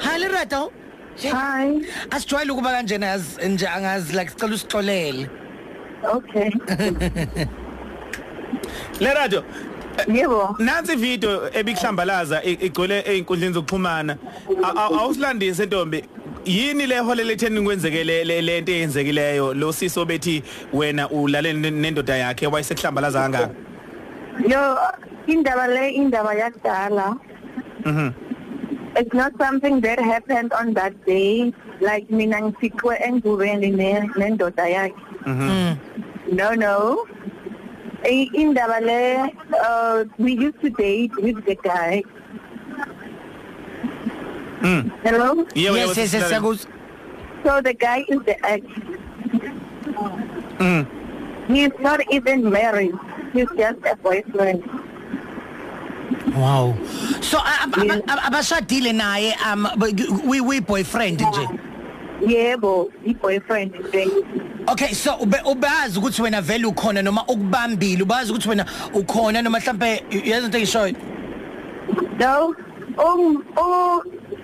Hi, Lerato. Hi. As try look back and as like Scalus Tolel. Okay. Lerato. Yebo. Nansi video ebikuhlambalaza igcwele einkundleni zokuxhumana. Awusilandise ntombi. Yini le holele etheni kwenzekele le nto eyenzekileyo lo siso bethi wena ulalene nendoda yakhe wayesehlambalaza kangaka. Yo, indaba yakudala. Mhm. It's not something that happened on that day. Like mina ngisikwe engubeni nendoda yakhe. Mhm. No. In Davale, we used to date with the guy. Mm. Hello? Yes. So the guy is the ex. Mm. He is not even married. He's just a boyfriend. Wow. So abashadile naye we boyfriend nje. Yebo, we boyfriend nje. Okay, so ubazi ukuthi wena vele ukhona noma ukubambile, ubazi ukuthi wena ukhona noma mhlambe yezinto ezishoyo. No.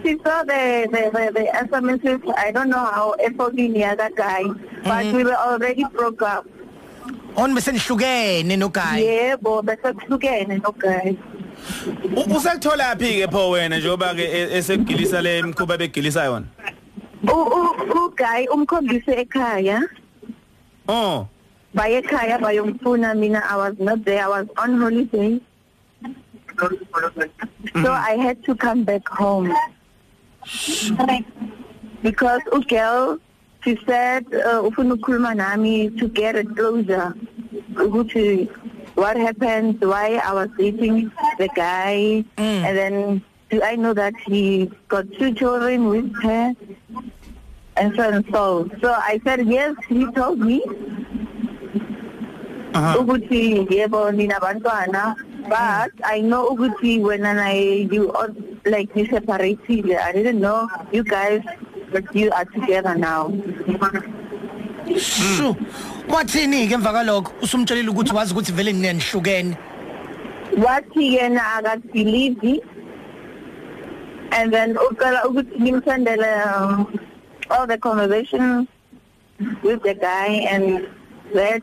She saw the SMS. I don't know how efforting the other guy, but we were already broke up. On bese nihlukene no guy. Yebo, bese nihlukene no guy. Usatholaphi ke pho wena njoba ke esegilisa le mkhuba begilisa yona. Guy umkhombise ekhaya. Oh. By ekhaya bayomfuna mina. I was not there. I was on holiday. So I had to come back home. Because girl, she said ufuna ukukhuluma nami to get a closure. What happened? Why I was dating the guy? And then do I know that he got 2 children with her? And so and so. So I said yes. He told me. But I know Uguti when you separated. I didn't know you guys, but you are together now. So what's in it? What he and I got believed in, and then Uguti all the conversation with the guy and that.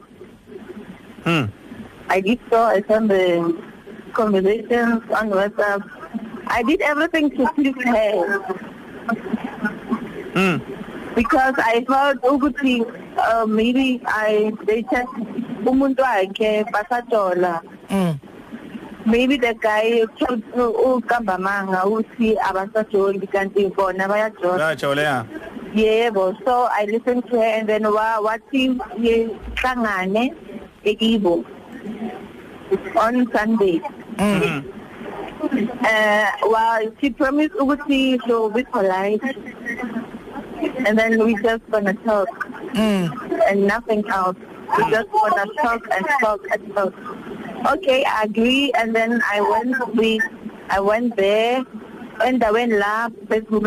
I did so. I sent the conversations on WhatsApp. I did everything to please her. Because I thought, maybe they just maybe the guy told so I listened to her and then watching Egibo on Sunday. She promised Uguti to be polite, and then we just gonna talk and nothing else. We just gonna talk. Okay, I agree, and then I went there, and I went lab, and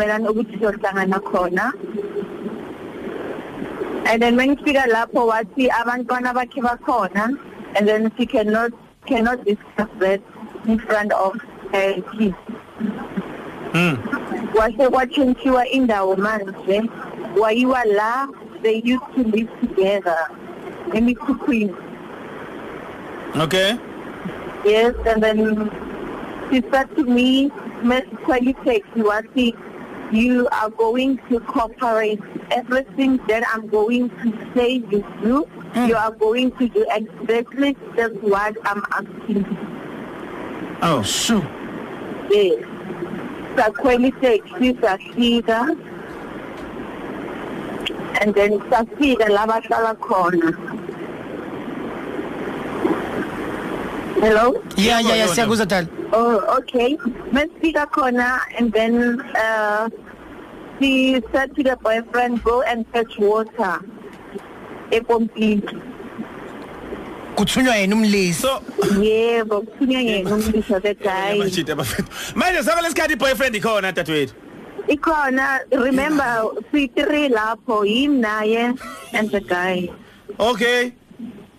then when she figured out what she and then she cannot discuss that in front of her kids. Was she watching? She was in the woman. While you were la, they used to live together. Let me cook queen. Okay. Yes, and then she said to me, "Miss Kwaliteki, you are going to cooperate. Everything that I'm going to say you do, you are going to do exactly just what I'm asking." Oh, sure. Yes. And then Safida Lava Salakona. Hello? Yeah, Siaguzatal. Oh, okay. Miss Peter Corner, and then she said to the boyfriend, go and fetch water. So, yeah, but the guy. Mind you, let's get the boyfriend, the corner, that way. Remember, Peter Lapo, him, Naya, and the guy. Okay.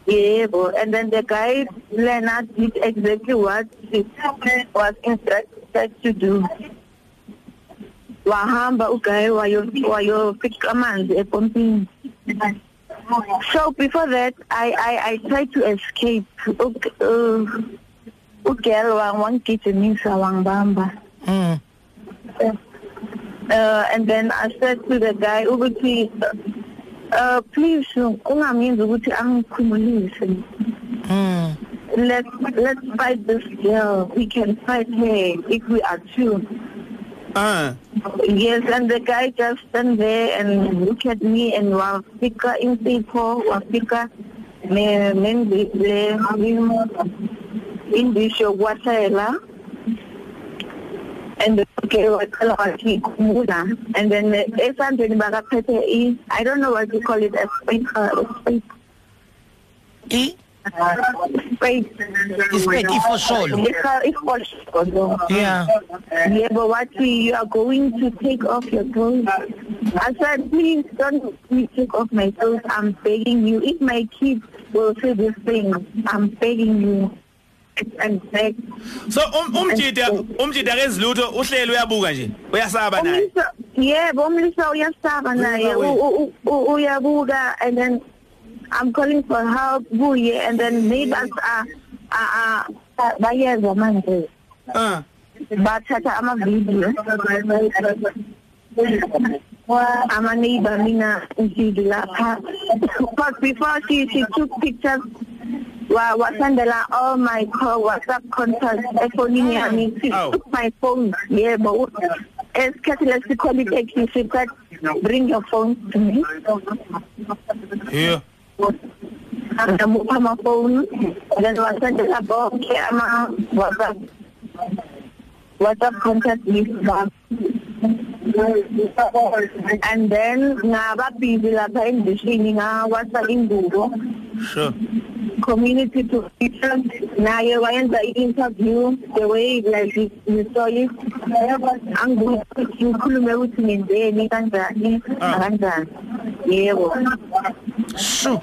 Yebo, and then the guide Leonard did exactly what he was instructed to do. Wahamba ukai wayo pick commands a pumping. So before that, I tried to escape. And then I said to the guy, please, let's fight this girl. We can fight her if we are two. Yes, and the guy just stand there and look at me and wafika in people, wafika men in the show whatela and okay kumula and then something I don't know what you call it, a space. Yeah, but what you are going to take off your clothes? I said, please don't take off my clothes. I'm begging you. If my kids will say this thing, I'm begging you. And beg. So and then I'm calling for help, and then neighbors are buyers of money. But I'm a video. I'm a neighbor, Mina, but before she took pictures, all my WhatsApp contacts, I mean, she took my phone, yeah, but as Catholic, she said, bring your phone to me. Yeah. My phone, then WhatsApp contact list, and then sure. Community to now you went the interview the way like you saw it. I'm going to you could me there. So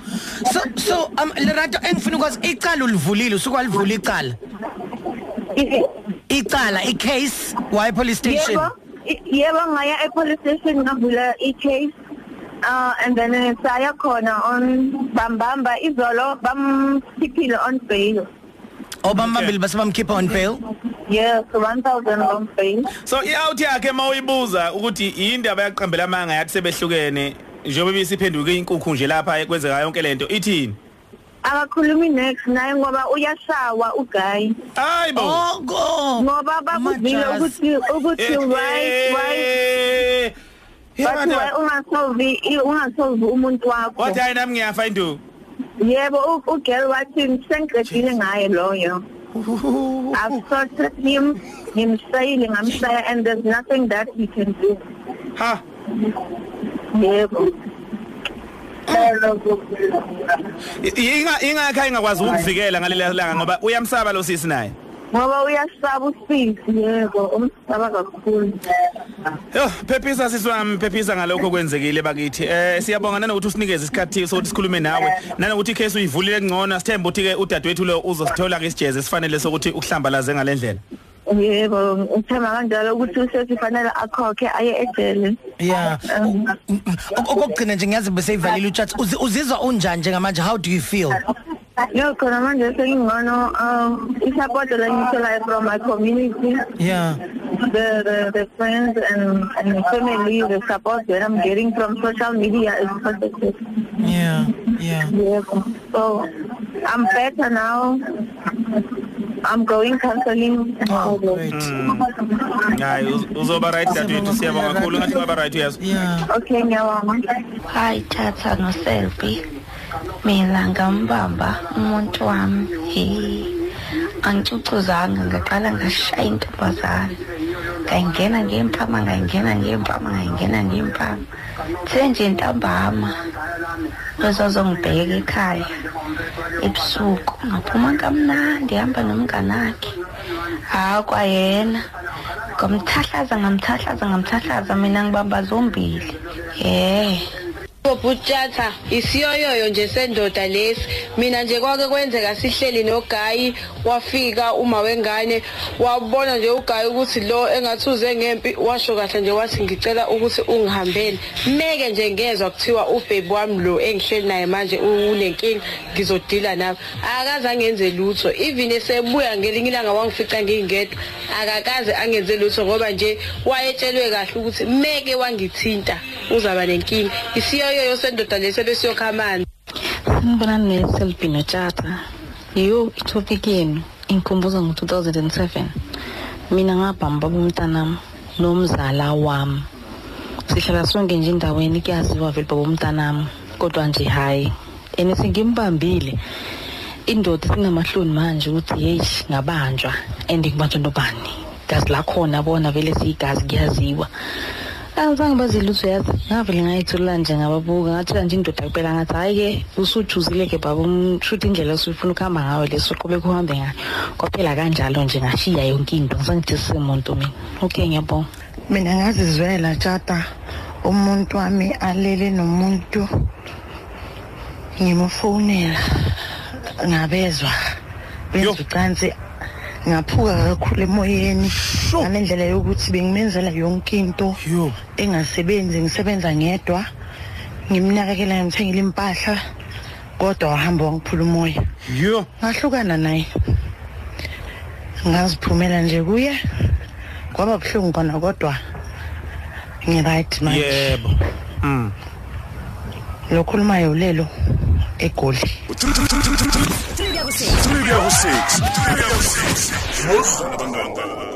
Lerato engfunukas icala ulivulile usuku alivula icala. Icala icase why police station? Yebo ngaya e police station ngavula icase and then saya khona on bambamba izolo bamkhiphile on bail. Oh bambambile base bamkhipha on bail? Yes, 1,000 on bail. So i-out yakhe mawuyibuza ukuthi indaba yaqambela amanga yathi sebehlukene. Njengoba isiphenduke inkukhu nje lapha kwenzeka yonke lento ithini abakhulumi next naye ngoba uyashawa uGayi hayibo ngoba babuzile ukuthi why ungasolve umuntu wakho wathi hayi nami ngiyafa into yebo uGayi wathi sengiqedile ngaye loyo. I've sorted him, I'm saying, and there's nothing that he can do. Ha. Ingakhayi ngakwazi ukuvikela ngaleli langa ngoba uyamsaba lo sisi naye. Ngoba uyasaba usisi yebo umsaba kakhulu. Yo Phephisa sisi wami Phephisa ngalokho kwenzekile bakithi. Siyabonga nanokuthi usinikeze isikhathi sokuthi sikhulume nawe. Nanokuthi ikhesi uyivulile ngcono sithemba ukuthi ke udadewethu lo uzosithola ke isijeze sifanele sokuthi ukuhlambalaze ngalendlela. Yebo, uthema kanjalo ukuthi usesifanele akhokhe aye ejele. Yeah. Okugcina nje ngiyazi bese ivalile uchat. Uzizwa unjani njengamanje? How do you feel? No, khona manje sengingcono i-support engiyithola from my community. Yeah. The friends and family, the support that I'm getting from social media is fantastic. Yeah. So I'm better now. I'm going counseling. Oh, great. Yeah, uzoba right that way to see about kakhulu ngathi uba right yes. Yeah. Okay, ngiyawama. Hi, Tata no selfie. Mina ngambamba umuntu wami. Angithucuzanga ngaqala ngashaya intombazana. Ngangena ngempama. Senje intambama. Uzozongibheka ekhaya. Ebusuku ngaphuma kamnandi hamba nomnganakhe. Ha kwayena ngamthahlaza mina ngibamba zombili. Butjata isiyoyoyo nje sendoda lesi mina nje kwake kwenzeka sihleli noGayi wafika uma wengane wabona nje uGayi ukuthi lo engathuze ngempi washo kahle nje wathi ngicela ukuthi ungihambele meke nje ngezwe kuthiwa uBaby wami lo engihleli naye manje unenkingi ngizodila nami akaza ngenze lutho even esebuya ngelinye ilanga wangifica ngingedwa akakaze angenze lutho ngoba nje wayetshelwe kahle ukuthi meke wangithinta uzaba nenkingi isiyo yosendoda lesebesiyo khamani mbona neselbino tjata yo topic yenu inkumbuza ngo-2007 mina ngabhamba bomntanami nomzala wami sihlala sonke nje endaweni kuyaziwa vele babomntanami kodwa nje hayi ene singimbambile indoda sinamahloni manje ukuthi hey ngabanjwa andikubanjwa nobani that's la khona bona vele siyigazi kuyaziwa azange bazilutho yazi ngavele ngayithula nje ngababuka ngathula nje indoda kuphela ngathi hayi ke usujuzile ke baba umshuthi indlela osifuna ukuhamba ngayo leso qobe kuhambe ngayo kwaphela kanjalo nje ngashiya yonke into ngisangidise umuntu mina okay ngiyabonga mina ngazizwela tjata umuntu wami alele nomuntu ngimfonela ngabezwa bezucansi ngaphuka kakhulu emoyeni ngalendlela yokuthi bengimenzela yonke into engasebenzi ngisebenza ngedwa ngimnakekela ngimthengele impahla kodwa wahamba wangiphula umoya ngahlukana naye ngaziphumela nje kuye kwaba buhlungu kona kodwa ngi-right manje yebo lo khulumayo lelo eGoli 306 306 306